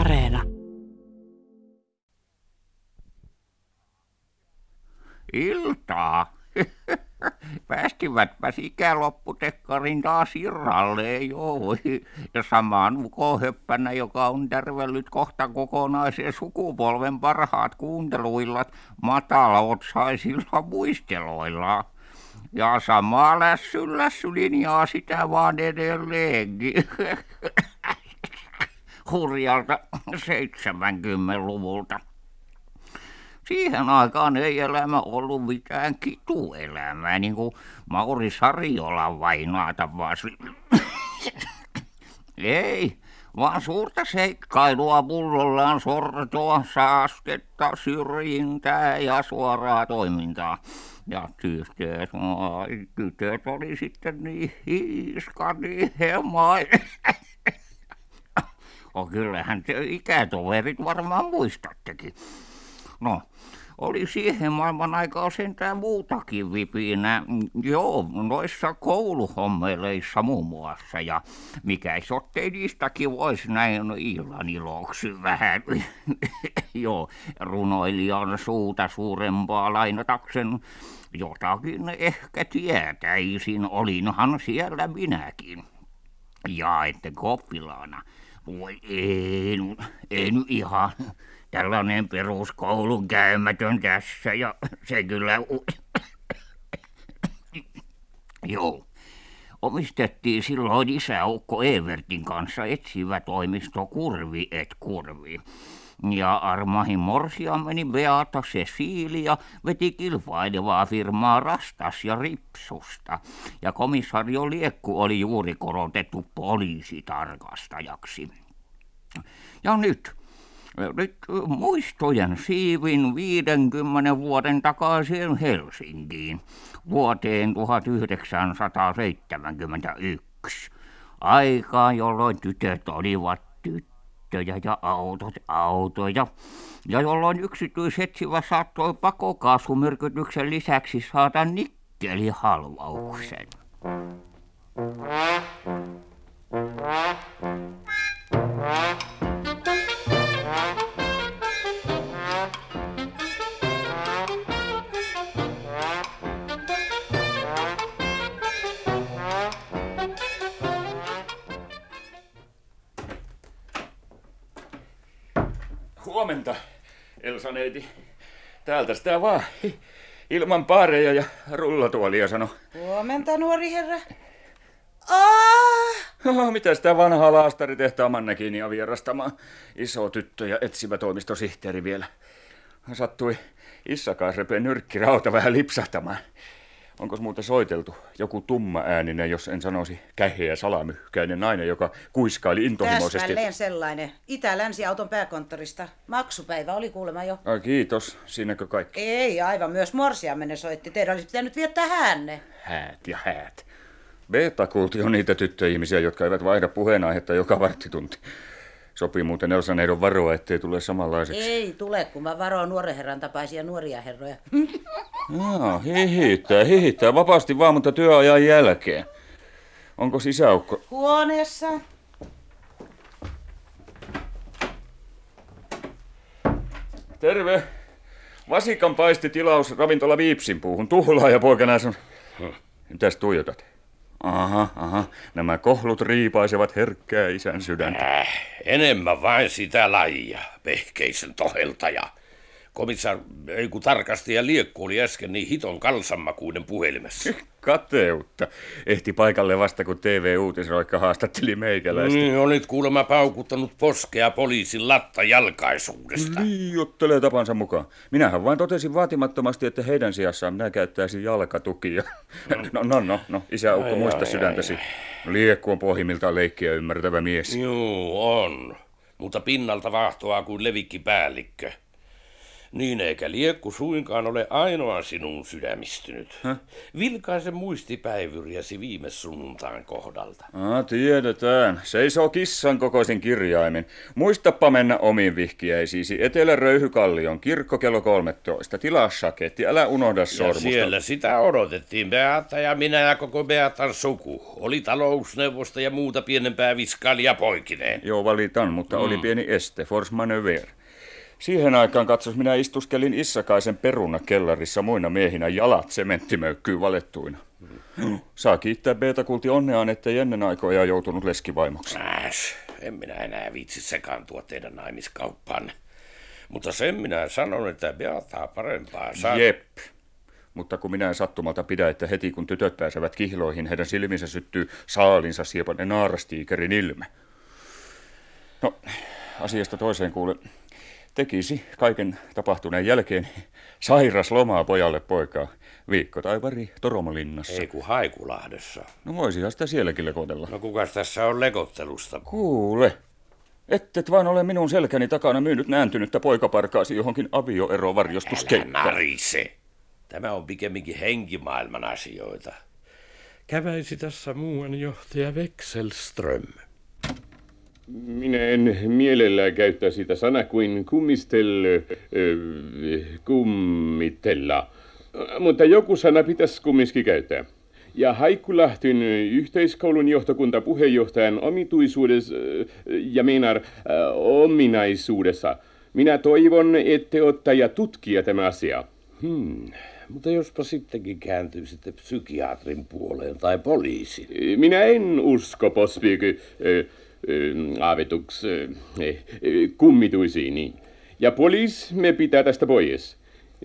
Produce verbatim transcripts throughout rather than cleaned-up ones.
Areena. Iltaa. Päästivätpäs ikälopputekkarin taas irralleen joo. Ja samaan ukohöppänä, joka on tärvellyt kohta kokonaisen sukupolven parhaat kuunteluillat matalotsaisilla muisteloillaan. Ja samaa lässyn lässylinjaa sitä vaan edelleenkin. Hurjalta seitsemänkymmentäluvulta. Siihen aikaan ei elämä ollut mitään kituelämää, niin kuin Mauri Sariolan vainaa tapasi. Ei, vaan suurta seikkailua pullollaan sortoa, saastetta, syrjintää ja suoraa toimintaa. Ja tytöt, ai, tytöt oli sitten niin hiiska, niin hemai. Oh, kyllähän te ikätoverit varmaan muistattekin. No, oli siihen maailman aikaan sentään muutakin vipinä. Joo, noissa kouluhommeleissa muun muassa. Ja mikäs ottei niistäkin voisi näin illan iloksi vähän. Joo, runoilijan suuta suurempaa lainataksen. Jotakin ehkä tietäisin, olinhan siellä minäkin. Ja ette koppilaana. Voi ei, ei nyt ihan tällainen peruskoulun käymätön tässä ja se kyllä... Joo, omistettiin silloin isäukko Evertin kanssa etsivä toimisto Kurvi et Kurvi. Ja armahin morsiaan meni Beata Cecilia, veti kilpailevaa firmaa Rastas ja Ripsusta. Ja komissario Liekku oli juuri korotettu poliisitarkastajaksi. Ja nyt, nyt muistojen siivin viidenkymmenen vuoden takaisin Helsinkiin vuoteen tuhatyhdeksänsataaseitsemänkymmentäyksi. Aikaa, jolloin tytöt olivat tytöt. Ja autot, autoja, ja jolloin yksityisetsivä saattoi pakokaasumyrkytyksen lisäksi saada nikkelihalvauksen. Huomenta, Elsa-neiti. Täältä sitä vaan. Ilman paareja ja rullatuolia sano. Huomenta, nuori herra. Oh, mitä sitä vanhaa laastaritehtaan näkinia vierastamaan. Iso tyttö ja etsivä toimistosihteeri vielä. Sattui issakaisrepeen nyrkkirauta vähän lipsahtamaan. Onko muuten soiteltu joku tumma ääninen, jos en sanoisi käheä salamyhkäinen nainen, joka kuiskaili intohimoisesti? Täsmälleen sellainen. Itä-Länsi-auton pääkonttorista. Maksupäivä oli kuulemma jo. Ai kiitos. Siinäkö kaikki? Ei, aivan myös morsiammenne soitti. Teidän olisi pitänyt viettää häänne. Häät ja häät. Beta-kultti on niitä tyttöihmisiä, jotka eivät vaihda puheenaihetta joka varttitunti. Sopii muuten Elsa-neidon varoa, ettei tule samanlaiseksi. Ei tule, kun mä varoon nuoren herran tapaisia nuoria herroja. Jaa, hihittää, hihittää. Vapaasti vaan, mutta työajan jälkeen. Onko sisäukko? Huoneessa. Terve. Vasikan paistitilaus ravintola Viipsin puuhun. Tuhlaa ja poikana sun. Mitäs tuijotat? Aha, aha. Nämä kohlut riipaisevat herkkää isän sydäntä. Äh, enemmän vain sitä lajia, pehkeisen toheltaja. Komissar, ei kun tarkastaja Liekku oli äsken niin hiton kalsanmakuuden puhelimessa. Kateutta. Ehti paikalle vasta, kun T V-uutisroikka haastatteli meikäläistä. Niin, olit kuulemma paukuttanut poskea poliisin lattajalkaisuudesta. Liiottelee tapansa mukaan. Minähän vain totesin vaatimattomasti, että heidän sijassaan minä käyttäisin jalkatukia. No, no, no, no. Isäukko, muista sydäntäsi. Liekku on pohjimmiltaan leikkiä ymmärtävä mies. Joo, on. Mutta pinnalta vahtoaa kuin levikkipäällikkö. Niin eikä Liekku suinkaan ole ainoa sinun sydämistynyt. Häh? Vilkaise muistipäivyriäsi viime sunnuntain kohdalta. Aa, tiedetään. Seisoo kissan kokoisin kirjaimin. Muistappa mennä omiin vihkiäisiisi. Etelä-Röyhykallion kirkko kello kolmetoista. Tilaa shaketti, älä unohda sormusta. Siellä sitä odotettiin. Beata ja minä ja koko Beatan suku. Oli talousneuvosta ja muuta pienempää viskailia poikineen. Joo, valitan, mutta mm. oli pieni este. Force maneuver. Siihen aikaan katsos, minä istuskelin Issakaisen perunakellarissa muina miehinä jalat sementtimöykkyyn valettuina. Mm. Saa kiittää Beeta-kulti onneaan, ettei ennen aikoja joutunut leskivaimoksi. Äs, en minä enää viitsi sekaantua teidän naimiskauppanne. Mutta sen minä sanon, että Beataa parempaa saa. Jep. Mutta kun minä en sattumalta pidä, että heti kun tytöt pääsevät kihloihin, heidän silminsä syttyy saalinsa siepanen naarastiikerin ilme. No, asiasta toiseen kuule. Tekisi kaiken tapahtuneen jälkeen sairas lomaa pojalle poikaa. Viikko tai pari Toromalinnassa. Ei kun Haikulahdessa. No voisihan sitä sielläkin lekotella. No kukas tässä on lekottelusta? Kuule, ettet vaan ole minun selkäni takana myynyt nääntynyttä poikaparkaasi johonkin avioerovarjostuskeittoon. Älä narise. Tämä on pikemminkin henkimaailman asioita. Käväisi tässä muuan johtaja Wechselström. Minä en mielellään käyttää sitä sanaa kuin kummistel, kummitella, mutta joku sana pitäisi kumminkin käyttää. Ja Haikulahden yhteiskoulun johtokunta puheenjohtajan omituisuudessa ja meinar ominaisuudessa. Minä toivon, ette ottaja tutkia tämä asia. Hmm. Mutta jospa sittenkin kääntyisitte psykiatrin puoleen tai poliisiin. Minä en usko pospiiky. Aavetuks kummituisiin. Ja poliisi me pitää tästä pois.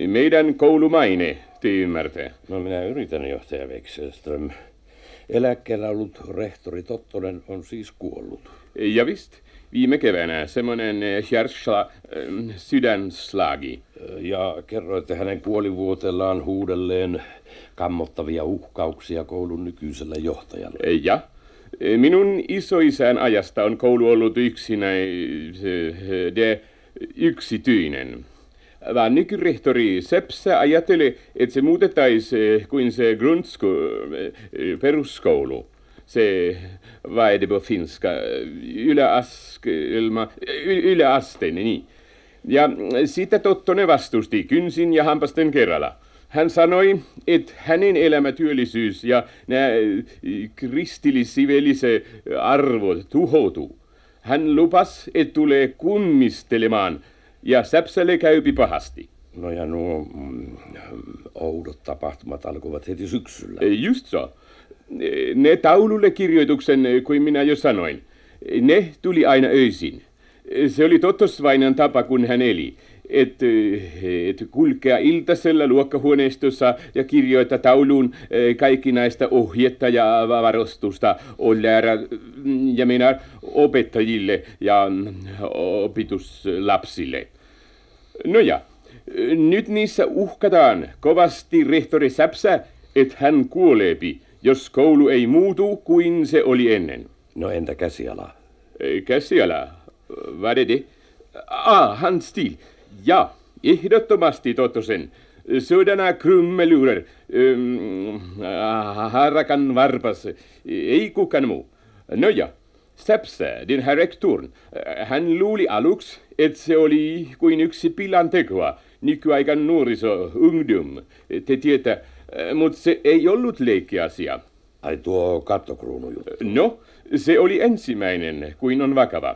Meidän koulumaine, te ymmärtää. No minä yritän, johtaja Wechselström. Eläkkeellä ollut rehtori Tottonen on siis kuollut. Ja vist, viime keväänä semmoinen järssla, sydänslagi. Ja kerroitte hänen puolivuotellaan huudelleen kammottavia uhkauksia koulun nykyisellä johtajalla. Ja? Minun isoisän ajasta on koulu ollut yksinä, de, yksityinen. Vaan nykyrehtori Säpsä ajatteli, että se muutettaisi kuin se grundsko- peruskoulu. Se vaidebo finska yläasteen. Niin. Ja sitä Tottonen vastusti kynsin ja hampasten kerralla. Hän sanoi, että hänen elämätyöllisyys ja nämä kristillissivelliset arvot tuhoutuu. Hän lupas, että tulee kummistelemaan ja Säpsälle käypi pahasti. No ja nuo mm, oudot tapahtumat alkoivat heti syksyllä. Just so. Ne taululle kirjoituksen, kuin minä jo sanoin, ne tuli aina öisin. Se oli Tottosvainan tapa, kun hän eli. Että et kulkea iltasella luokkahuoneistossa ja kirjoittaa tauluun kaikki näistä ohjetta ja varustusta on läärä, ja minä opettajille ja opetuslapsille. No ja, nyt niissä uhkataan kovasti rehtori Säpsä, että hän kuoleepi, jos koulu ei muutu kuin se oli ennen. No entä käsiala? Käsiala? Vadede? Ah, han stil. Ja, ehdottomasti Tottosen. Sodana krummelurer, ähm, harakan varpas, ei kukaan muu. No ja, Säpsä, den här rektorn, hän luuli aluksi, että se oli kuin yksi pilantekoa, nykyajan nuoriso, ungdom, te tietää, mutta se ei ollut leikkiasia. Ai tuo kattokruunu juttu. No, se oli ensimmäinen, kuin on vakava.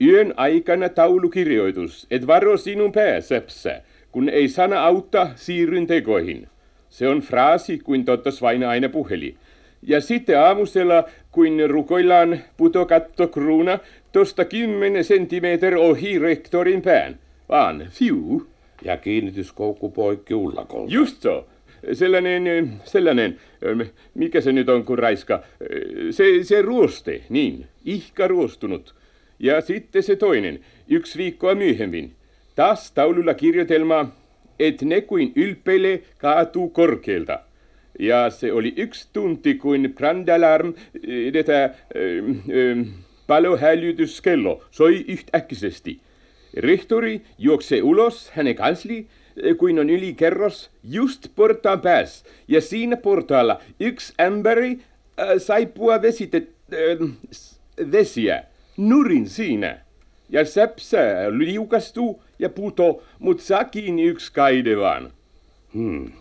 Yön aikana taulukirjoitus, et varo sinun pää, Säpsä, kun ei sana autta, siirryn tekoihin. Se on fraasi, kuin Tottosvaina aina puheli. Ja sitten aamusella, kuin rukoillaan putokattokruuna, tosta kymmenen sentimeter ohi rektorin pään. Vaan, fiu. Ja kiinnityskoukku poikki ullakolta. Just so. Sellainen, sellainen, mikä se nyt on kuin raiska, se, se ruoste, niin, ihka ruostunut. Ja sitten se toinen, yksi viikkoa myöhemmin. Taas taululla kirjoitelma, et ne kuin ylpeile kaatuu korkealta. Ja se oli yksi tunti kuin brandalarm, tätä äh, äh, palohälytyskello soi yhtäkkisesti. Rehtori juoksee ulos hänen kansliin kuin on ylikerros, just portaan päässä. Ja siinä portaalla yksi ämpäri äh, saipua vesitet, äh, vesiä. Nurin siinä. Ja Säpsä liukastuu ja puto, mut saa kiinni yksi kaide vaan. Hmm.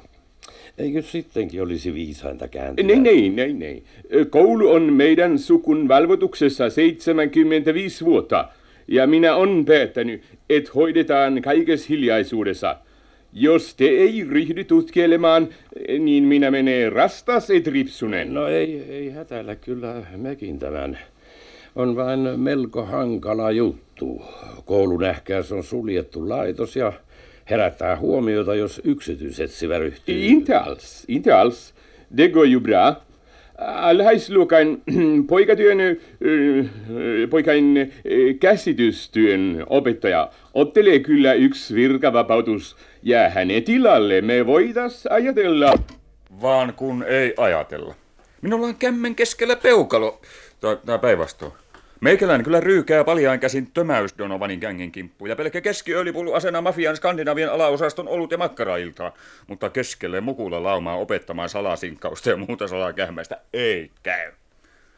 Eikö sittenkin olisi viisainta kääntyä? Nei, nei, nei, nei. Koulu on meidän sukun valvotuksessa seitsemänkymmentäviisi vuotta. Ja minä on päättänyt, että hoidetaan kaikessa hiljaisuudessa. Jos te ei ryhdy tutkelemaan, niin minä menee Rastas et Ripsunen. No ei, ei hätäillä kyllä mekin tämän. On vain melko hankala juttu. Koulun ähkäys on suljettu laitos ja herättää huomiota, jos yksityiset siväryhtyy. Inte alls, inte alls. Det går ju bra. Alhaisluokan poikatyön, poikain käsitystyön opettaja ottelee kyllä yksi virkavapautus ja hänen tilalle me voitais ajatella. Vaan kun ei ajatella. Minulla on kämmen keskellä peukalo. Tää päinvastoin. Meikälän kyllä ryykää paljain käsin tömäys Donovanin kängin kimppuun ja pelkkä keskiöljypullu asena mafian Skandinavian alaosaston olut- ja makkarailtaa, mutta keskelle mukula laumaa opettamaan salasinkkausta ja muuta salakähmäistä ei käy.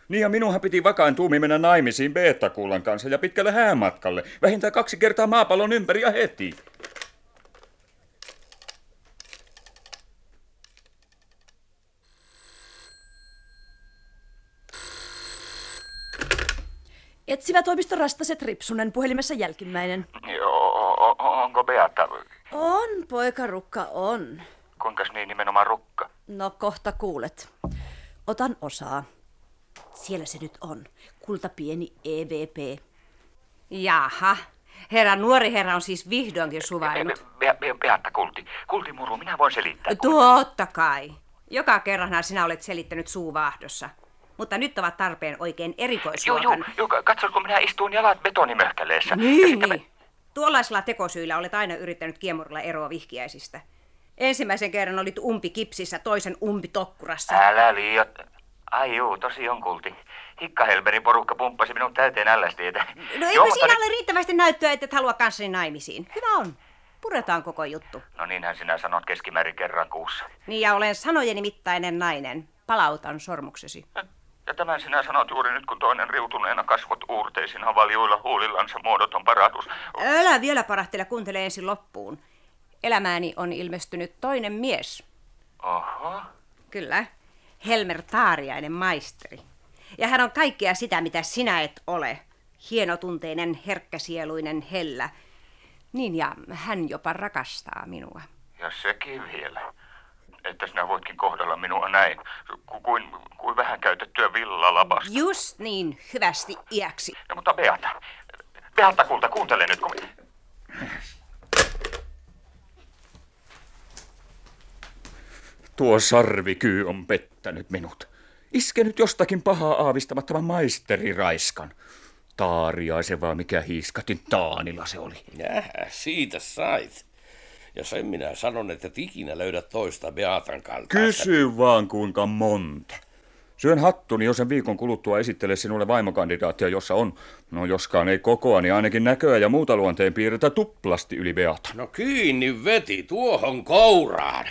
Niin ja minunhan piti vakaan tuumi mennä naimisiin Beetta-kullan kanssa ja pitkälle häämatkalle, vähintään kaksi kertaa maapallon ympäri ja heti. Etsivä toimisto Rastaset Ripsunen, puhelimessa jälkimmäinen. Joo, onko Beata? On, poika rukka on. Kuinkas niin nimenomaan rukka? No kohta kuulet. Otan osaa. Siellä se nyt on. Kulta pieni E V P. Jaha. Herra, nuori herra on siis vihdoinkin suvainnut. Be- Be- Beata kulti. Kultimuru, minä voin selittää. Totta kai. Joka kerran sinä olet selittänyt suuvaahdossa. Mutta nyt ovat tarpeen oikein erikoisluokan. Joo, joo, katso, kun minä istuin jalat betonimöhkäleessä. Niin, niin. Mä... Tuollaisilla tekosyillä olet aina yrittänyt kiemurilla eroa vihkiäisistä. Ensimmäisen kerran olit umpi kipsissä, toisen umpi tokkurassa. Älä liiot. Ai juu, tosi on kulti. Hikkahelberin porukka pumppasi minun täyteen ällästietä. No eipä siinä ole riittävästi näyttöä, että et halua kanssani naimisiin. Hyvä on. Puretaan koko juttu. No niinhän sinä sanot keskimäärin kerran kuussa. Niin ja olen sanojeni mittainen nainen. Palautan sormuksesi. Ja tämän sinä sanot juuri nyt, kun toinen riutuneena kasvot uurteisin havaljuilla huulillansa muodoton paratus. Älä vielä parahtele, kuuntele ensin loppuun. Elämääni on ilmestynyt toinen mies. Oho. Kyllä. Helmer Taariainen maisteri. Ja hän on kaikkea sitä, mitä sinä et ole. Hienotunteinen, herkkäsieluinen hellä. Niin ja hän jopa rakastaa minua. Ja sekin vielä. Että sinä voitkin kohdella minua näin, kuin, kuin vähän käytettyä villalabasta. Just niin, hyvästi iäksi. No, mutta Beata, Beata kulta, kuuntele nyt. Kun... Tuo sarvikyy on pettänyt minut. Iskenyt jostakin pahaa aavistamattoman maisteriraiskan. Taariaisen vaan mikä hiiskatin taanilla se oli. Nähä, siitä sait. Ja sen minä sanon, että et ikinä löydä toista Beatan kaltaista. Kysy vaan kuinka monta. Syön hattuni, jos sen viikon kuluttua esittele sinulle vaimokandidaattia, jossa on, no joskaan ei kokoa, niin ainakin näköä ja muuta luonteen piirretä tuplasti yli Beatan. No kiinni veti tuohon kouraan.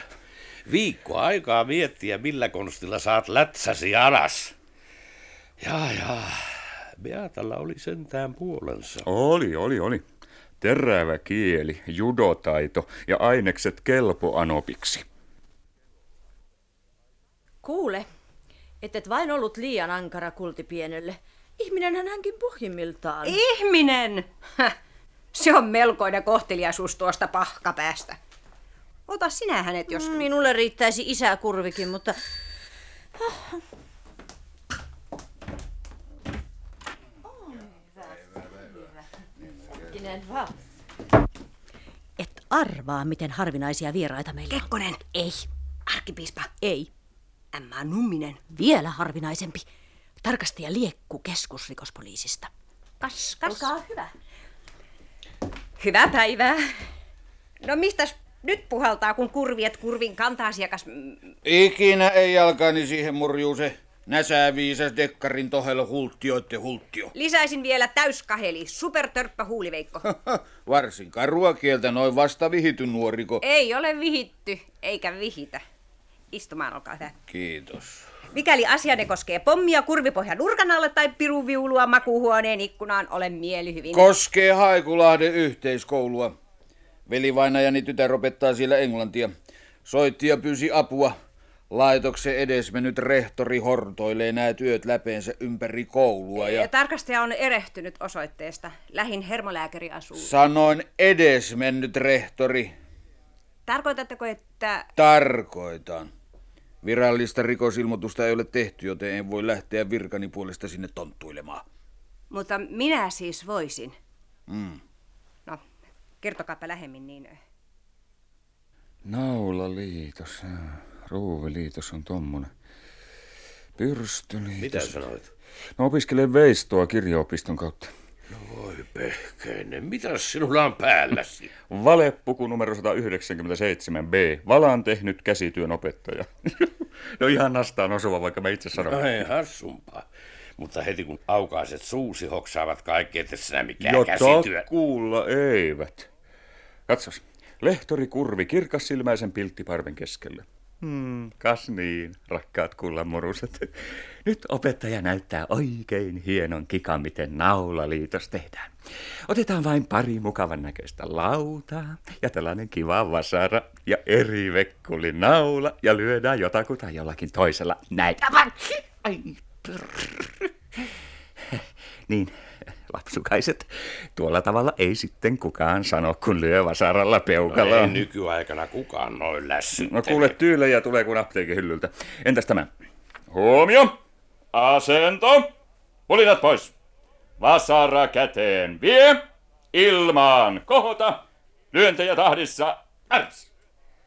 Viikko aikaa miettiä, millä konstilla saat lätsäsi alas. Jaa, jaa. Beatalla oli sentään puolensa. Oli, oli, oli. Terävä kieli, judotaito ja ainekset kelpo anopiksi. Kuule, et et vain ollut liian ankara kultipienelle. Ihminenhän hänkin pohjimmiltaan. Ihminen? Häh, se on melkoinen kohteliaisuus tuosta pahkapäästä. Ota sinä hänet jos... Minulle riittäisi isä Kurvikin, mutta... Et arvaa, miten harvinaisia vieraita meillä on. Kekkonen. Ei. Arkkipiispa. Ei. Ämmä Numminen. Vielä harvinaisempi. Tarkastaja Liekku keskusrikospoliisista. Kas, kas. Olkaa hyvä. Hyvää päivää. No mistäs nyt puhaltaa, kun kurviet kurvin kanta-asiakas... Ikinä ei jalkaani siihen murjuu se. Näsää viisas dekkarin tohella hulttioitte hulttio. Lisäisin vielä täyskaheli, supertörppä huuliveikko. Varsin karua kieltä noin vasta vihity nuoriko. Ei ole vihitty, eikä vihitä. Istumaan, olkaa hyvä. Kiitos. Mikäli asia ne koskee pommia kurvipohjan nurkan alle tai piruviulua makuuhuoneen ikkunaan, olen mielihyvin. Koskee Haikulahden yhteiskoulua. Velivainajani tytär opettaa siellä englantia. Soitti ja pyysi apua. Laitoksen edesmennyt rehtori hortoilee nää työt läpeensä ympäri koulua. Ja... ja tarkastaja on erehtynyt osoitteesta. Lähin hermolääkäri asuu. Sanoin edesmennyt rehtori. Tarkoitatteko, että... Tarkoitan. Virallista rikosilmoitusta ei ole tehty, joten en voi lähteä virkani puolesta sinne tonttuilemaan. Mutta minä siis voisin. Mm. No, kertokaapa lähemmin niin... Naulaliitos. Ruuviliitos on tommonen. Pyrstöliitos. Mitä sanoit? No opiskelen veistoa kirjaopiston kautta. No voi pehkeinen, mitä sinulla on päälläsi? Valepuku numero sata yhdeksänkymmentäseitsemän B. Valan tehnyt käsityön opettaja. No ihan nastaan osuva, vaikka mä itse sanon. No ei hassumpaa. Mutta heti kun aukaiset suusi hoksaavat kaikki, ettei sinä mikään Jota käsityö. Jota kuulla eivät. Katsos. Lehtori Kurvi kirkassilmäisen pilttiparven keskellä. Hmm, kas niin, rakkaat kullanmuruset. Nyt opettaja näyttää oikein hienon kikan, miten naulaliitos tehdään. Otetaan vain pari mukavan näköistä lautaa ja tällainen kiva vasara ja eri vekkuli naula ja lyödään jotakuta jollakin toisella näin. Ai, niin, lapsukaiset, tuolla tavalla ei sitten kukaan sano, kun lyö vasaralla peukalla. No ei nykyaikana kukaan noin lässyttele. No kuule, tyylejä tulee kuin apteekin hyllyltä. Entäs tämä? Huomio! Asento! Pulinat pois! Vasara käteen vie! Ilmaan kohota! Lyöntejä tahdissa ärs!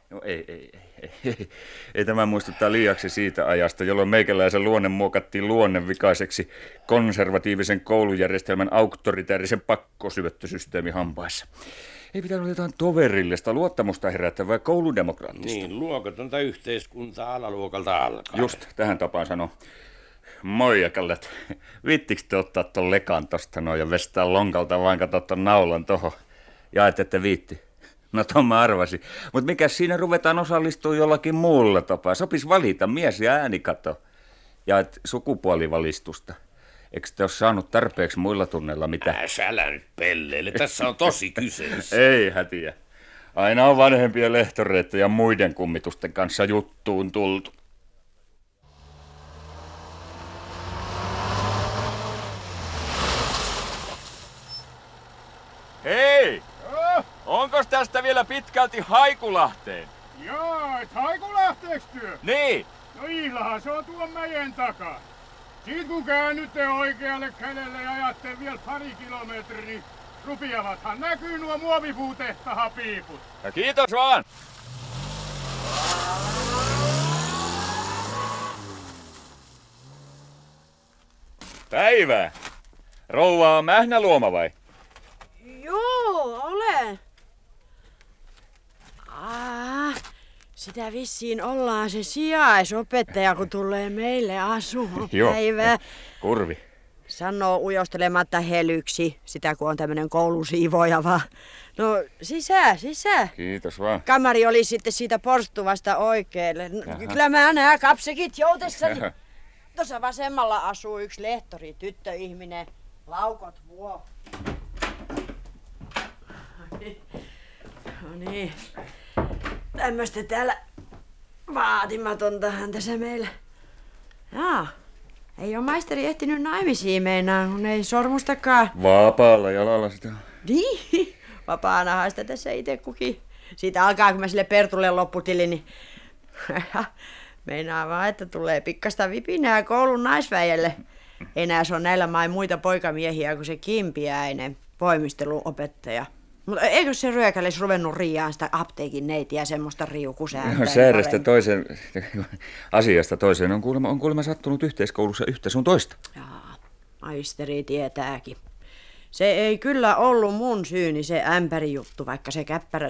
No ei, ei, ei. Ei, ei tämä muistuttaa liiaksi siitä ajasta, jolloin meikäläisen luonne muokattiin luonnevikaiseksi konservatiivisen koulujärjestelmän auktoritäärisen pakkosyöttösysteemin hampaissa. Ei pitänyt olla jotain toverillista, luottamusta herättävää kouludemokraattista. Niin, luokatonta yhteiskuntaa alaluokalta alkaa. Just, tähän tapaan sano. Moi ja kallät, viittiks te ottaa ton lekan tosta noin ja vestää lonkalta vaan katsoa ton naulan tohon? Ja ette, ette viitti. No ton mä arvasin. Mut mikäs siinä ruvetaan osallistua jollakin muulla tapaa? Sopis valita mies ja äänikato. Ja et sukupuolivalistusta. Eikö te ole saanut tarpeeksi muilla tunneilla mitä? Äs, älä nyt pelleile. Tässä on tosi kyseessä. Ei hätiä. Aina on vanhempien lehtoreiden ja muiden kummitusten kanssa juttuun tultu. Hei! Onko tästä vielä pitkälti Haikulahteen? Joo, et Haikulahteeks työ? Niin. No ihlahan se on tuon mäjen takaa. Siit kun käännytte oikealle kädelle ja ajatte vielä pari kilometriä, niin rupiavathan näkyy nuo muovipuutehtahan piiput. Ja kiitos vaan. Päivää. Rouva on Mähnäluoma vai? Joo, olen. Ah, sitä vissiin ollaan se sijaisopettaja, kun tulee meille asumaan. Päivää. Kurvi. Sanoo ujostelematta helyksi, sitä kun on tämmönen koulusiivoja vaan. No, sisään, sisään. Kiitos vaan. Kamari oli sitten siitä porstuvasta oikealle. No, kyllä mä nää kapsekit joutessani. Tuossa vasemmalla asuu yksi lehtori, tyttöihminen. Laukot vuo. No niin. Tämmöstä täällä vaatimatontahan tässä meillä. Jaa. Ei oo maisteri ehtinyt naimisiin meinaan, kun ei sormustakaan. Vapaalla jalalla sitä. Niin. Vapaanahan sitä tässä itse kukin. Siitä alkaa, kun mä sille Pertulle lopputilin, niin meinaa vaan, että tulee pikkasta vipinää koulun naisväelle. Enää se on näillä main muita poikamiehiä kuin se Kimpiäinen, voimisteluopettaja. Mutta eikö se ryökälis ruvennut riiaan sitä apteekin neitiä semmoista riukusääntöä? No, säädästä toisen asiasta toiseen on kuulemma, on kuulemma sattunut yhteiskoulussa yhtä sun toista. Jaa, maisteri tietääkin. Se ei kyllä ollut mun syyni se ämpäri juttu, vaikka se käppärä,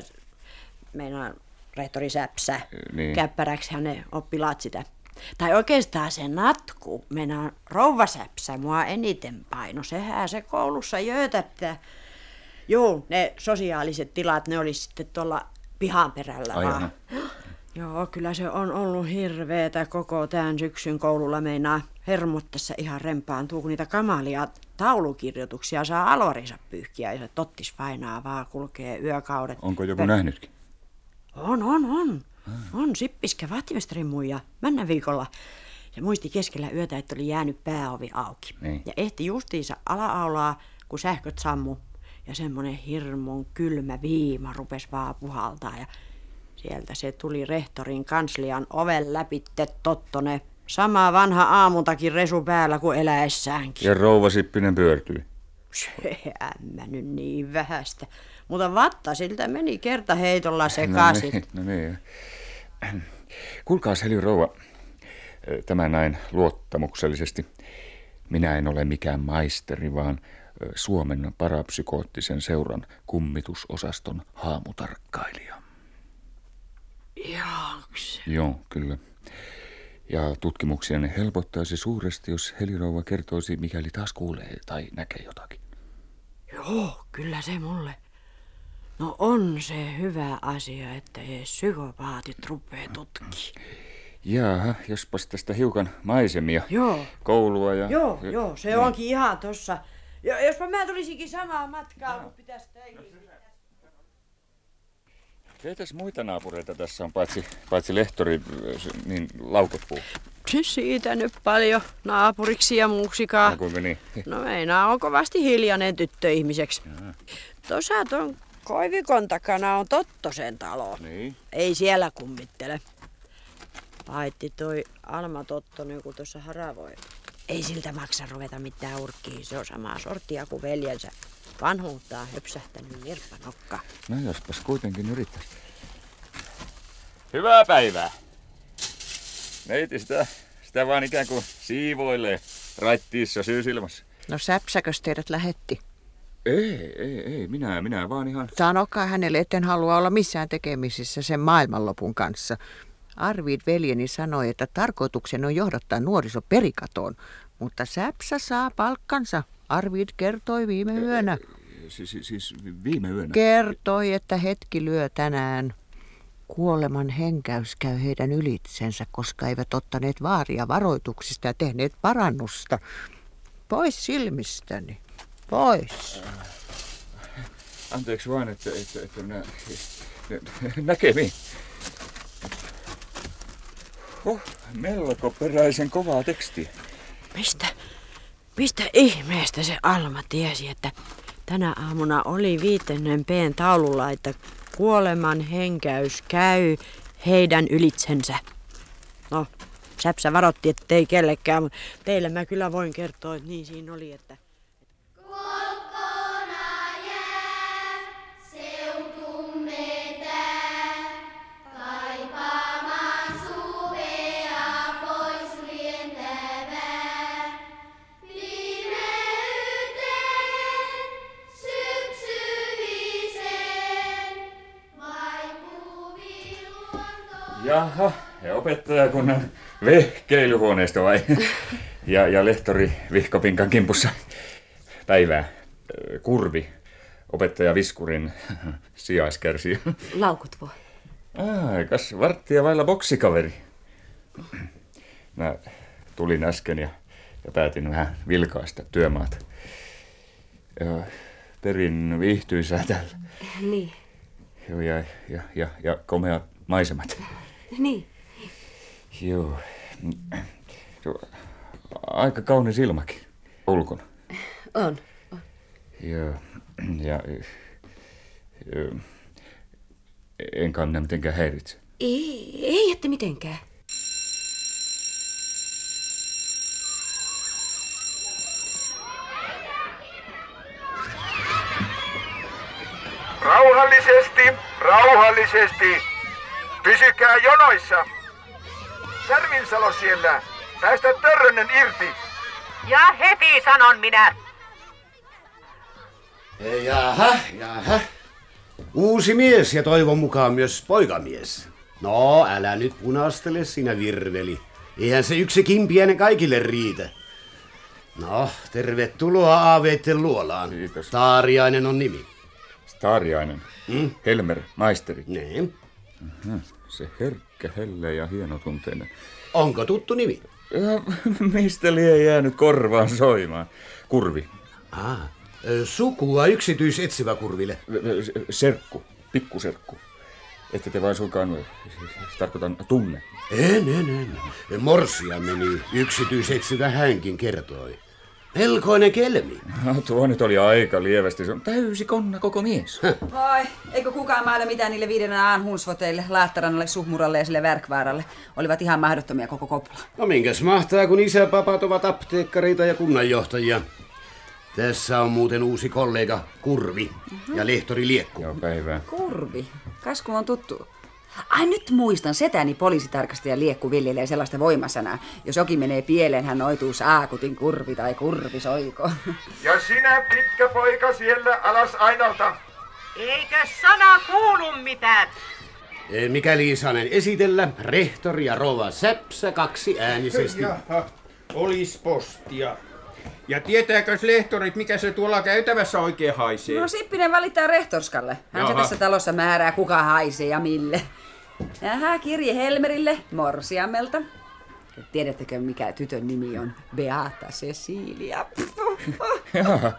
meinaan rehtori Säpsä, niin. Käppäräksihän ne oppilaat sitä Tai oikeastaan se natku, mennään Rouva Säpsä mua eniten paino. Sehän se koulussa jöötättää. Juu, ne sosiaaliset tilat, ne olisi sitten tuolla pihan perällä vaan. Joo, kyllä se on ollut hirveetä koko tämän syksyn koululla. Meinaa hermot tässä ihan rempaantuu, kun niitä kamalia taulukirjoituksia saa alorinsa pyyhkiä. Ja se tottis vainaa vaan kulkee yökaudet. Onko joku Pä- nähnytkin? On, on, on. On Sippiskä vahtimestarin muija mennä viikolla. Se muisti keskellä yötä, että oli jäänyt pääovi auki. Niin. Ja ehti justiinsa ala-aulaa, kun sähköt sammu. Ja semmoinen hirmun kylmä viima rupesi vaan puhaltaa. Ja sieltä se tuli rehtorin kanslian oven läpitte Tottonen. Sama vanha aamuntakin resu päällä kuin eläessäänkin. Ja rouva Sippinen pyörtyi. Sehän mä nyt niin vähästä. Mutta vatta siltä meni kerta heitolla sekaisin. No niin, no niin. Kuulkaas Heli rouva, tämä näin luottamuksellisesti. Minä en ole mikään maisteri, vaan Suomen parapsykoottisen seuran kummitusosaston haamutarkkailija. Jaaks. Joo, kyllä. Ja tutkimuksianne helpottaisi suuresti, jos Heli rouva kertoisi, mikäli taas kuulee tai näkee jotakin. Joo, kyllä se mulle. No on se hyvä asia, että he psykopaatit rupee tutkiin. Jaa, jospas tästä hiukan maisemia, joo. Koulua ja... Joo, ja, joo, se ja... onkin ihan tossa. Ja jospa mä tulisinkin samaa matkaa, kun pitäisi töihin. Keitäs muita naapureita tässä on, paitsi, paitsi lehtori, niin Laukot puu? Siitä nyt paljon naapuriksi ja muuksikaan. No kuinka niin? No meinaa on kovasti hiljainen tyttöihmiseksi. Tuossa tuon koivikon takana on Tottosen talo. Niin. Ei siellä kummittele. Paitsi toi Alma-Totto, niin kun tuossa haravoi. Ei siltä maksa ruveta mitään urkkiin, se on samaa sorttia kuin veljensä. Vanhuuttaan höpsähtänyt Mirppa Nokka. No jospas kuitenkin yrittäisi. Hyvää päivää. Neiti sitä, sitä vaan ikään kuin siivoilee raittiissa syysilmassa. No Säpsäkös teidät lähetti? Ei, ei, ei. Minä, minä vaan ihan... Sanokaa hänelle, etten halua olla missään tekemisissä sen maailmanlopun kanssa. Arvid veljeni sanoi, että tarkoituksen on johdattaa nuoriso perikatoon, mutta Säpsä saa palkkansa. Arvid kertoi viime yönä. Siis, siis viime yönä? Kertoi, että hetki lyö tänään. Kuoleman henkäys käy heidän ylitsensä, koska eivät ottaneet vaaria varoituksista ja tehneet parannusta. Pois silmistäni. Pois. Anteeksi vain, että, että, että minä... Näkemiin. Oh, melko peräisen kovaa tekstiä. Mistä? Mistä ihmeestä se Alma tiesi, että tänä aamuna oli viitennen peen taululla, että kuoleman henkäys käy heidän ylitsensä. No, Säpsä varoitti, ettei kellekään, mutta teille mä kyllä voin kertoa, että niin siinä oli, että... Jaha, ja opettajakunnan vehkeilyhuoneisto vai? Ja, ja lehtori Vihkopinkan kimpussa. Päivää. Kurvi. Opettaja Viskurin sijaiskärsiä. Laukut voi. Aikas varttia vailla boksikaveri. Mä tulin äsken ja, ja päätin vähän vilkaista työmaata. Ja perin viihtyisää täällä. Niin. Joo, ja, ja, ja, ja komeat maisemat. Niin. Joo. Aika kaunis ilmakin ulkona. On. on. Joo. Ja, ja enkä minä mitenkään häiritse. Ei, ei ette mitenkään. Rauhallisesti, rauhallisesti. Pysykää jonoissa! Särvinsalo siellä! Päästä Törrönen irti! Ja heti sanon minä! Jaha, jaha. Uusi mies ja toivon mukaan myös poikamies. No, älä nyt punastele sinä virveli. Eihän se yksi Kimpiäinen kaikille riitä. No, tervetuloa aaveitten luolaan. Kiitos. Taariainen on nimi. Taariainen? Hmm? Helmer, maisteri. Niin. Se herkkä, helle ja hienotunteinen. Onko tuttu nimi? Mistä lie jäänyt korvaan soimaan? Kurvi. Ah, sukua yksityisetsivä Kurville. Serkku, pikkuserkku. Ette te vain suinkaan, tarkoitan tunne. En, en, en. Morsia meni, yksityisetsivä hänkin kertoi. Pelkoinen Kelmi. No, tuo nyt oli aika lievästi. Se on täysi konna koko mies. Voi, eikö kukaan mailla mitään niille viidenä aan hunsvoteille, Laattaranalle, Suhmuralle ja sille Värkvaaralle. Olivat ihan mahdottomia koko kopla. No minkäs mahtaa, kun isäpapat ovat apteekkareita ja kunnanjohtajia. Tässä on muuten uusi kollega Kurvi uh-huh. ja Lehtori Liekku. Joo, päivää. Kurvi? Kas kun on tuttu. Ai nyt muistan, setäni poliisitarkastaja Liekku viljelee sellaista voimasanaa. Jos jokin menee pieleen, hän noituu saakutin kurvi tai kurvisoiko. Ja sinä pitkä poika siellä alas ainalta. Eikö sana kuulu mitään? Mikäli Isänen esitellä, rehtori ja rouva Säpsä kaksi äänisesti. Jaha, olis postia. Ja tietääkös lehtorit, mikä se tuolla käytävässä oikein haisee? No Sippinen valittaa rehtorskalle. Hän Jaha. se tässä talossa määrää, kuka haisee ja mille. Jaha, kirje Helmerille, morsiammelta. Tiedättekö, mikä tytön nimi on? Beata Cecilia. Jaha,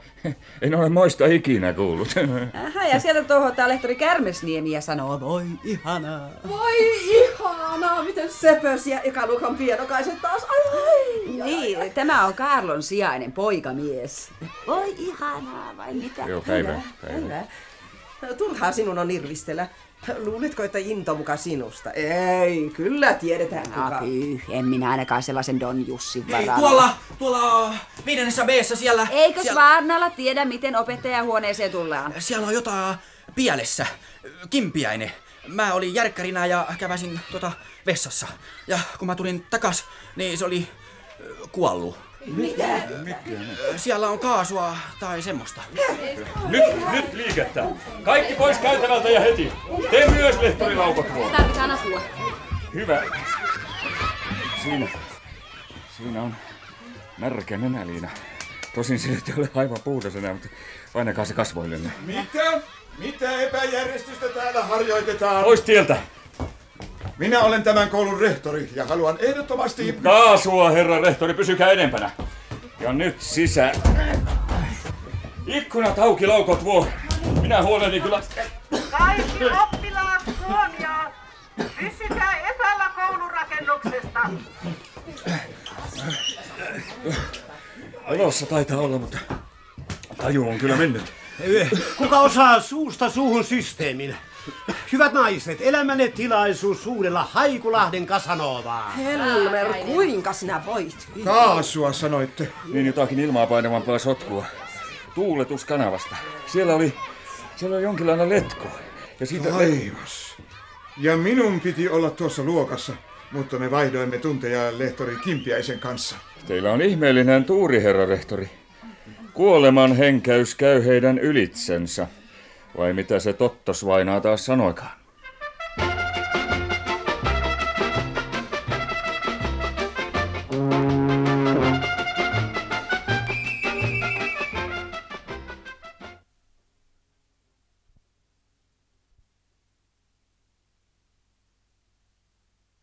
en ole moista ikinä kuullut. Jaha, ja sieltä tohottaa lehtori Kärmesniemi ja sanoo, voi ihanaa. Voi ihanaa, miten söpös ja ekaluokan pienokaiset taas. Ai, ai, ai, niin, ai, ai. Tämä on Kaarlon sijainen poikamies. Voi ihanaa, vai mitä? Joo, päivä, päivä. Turhaa sinun on irvistellä. Luuletko, että into muka sinusta? Ei, kyllä tiedetään kuka. Apyh, en minä ainakaan sellaisen Don Jussin varalla. Tuolla, tuolla viidennessä B-ssä siellä... Eikös siellä... Vaarnalla tiedä, miten opettajahuoneeseen tullaan? Siellä on jotain pielessä. Kimpiäinen. Mä olin järkkärinä ja käväsin tota vessassa. Ja kun mä tulin takas, niin se oli kuollut. Mitä? Mitä? Siellä on kaasua tai semmoista. Nyt, nyt liikettä. Kaikki pois käytävältä ja heti. Tee myös Lehtori Laukot vuoro. Tarvitaan asua. Hyvä. Siinä. Siinä on märkä nenäliina. Tosin se ei ole aivan puhdas enää, mutta ainakaan se kasvoille. Mitä? Mitä epäjärjestystä täällä harjoitetaan? Pois tieltä. Minä olen tämän koulun rehtori ja haluan ehdottomasti... Kaasua, herra rehtori, pysykää enempänä. Ja nyt sisä. Ikkunat auki, laukot vuo. Minä huoleni kyllä... Kaikki oppilaat huomioon. Pysykää etällä koulurakennuksesta. Olossa taitaa olla, mutta taju on kyllä mennyt. Kuka osaa suusta suuhun systeemin? Hyvät naiset, elämänne tilaisuus uudella Haikulahden Kasanovaa. Helmer, kuinka sinä voit? Kaasua sanoitte. Niin jotakin ilmaa painavampaa sotkua. Tuuletuskanavasta. Siellä oli, siellä oli jonkinlainen letko. Ja siitä... Taivas. Ja minun piti olla tuossa luokassa, mutta me vaihdoimme tunteja lehtori Kimpiäisen kanssa. Teillä on ihmeellinen tuuri, herra rehtori. Kuoleman henkäys käy heidän ylitsensä. Vai mitä se Tottos vainaa taas sanoikaan?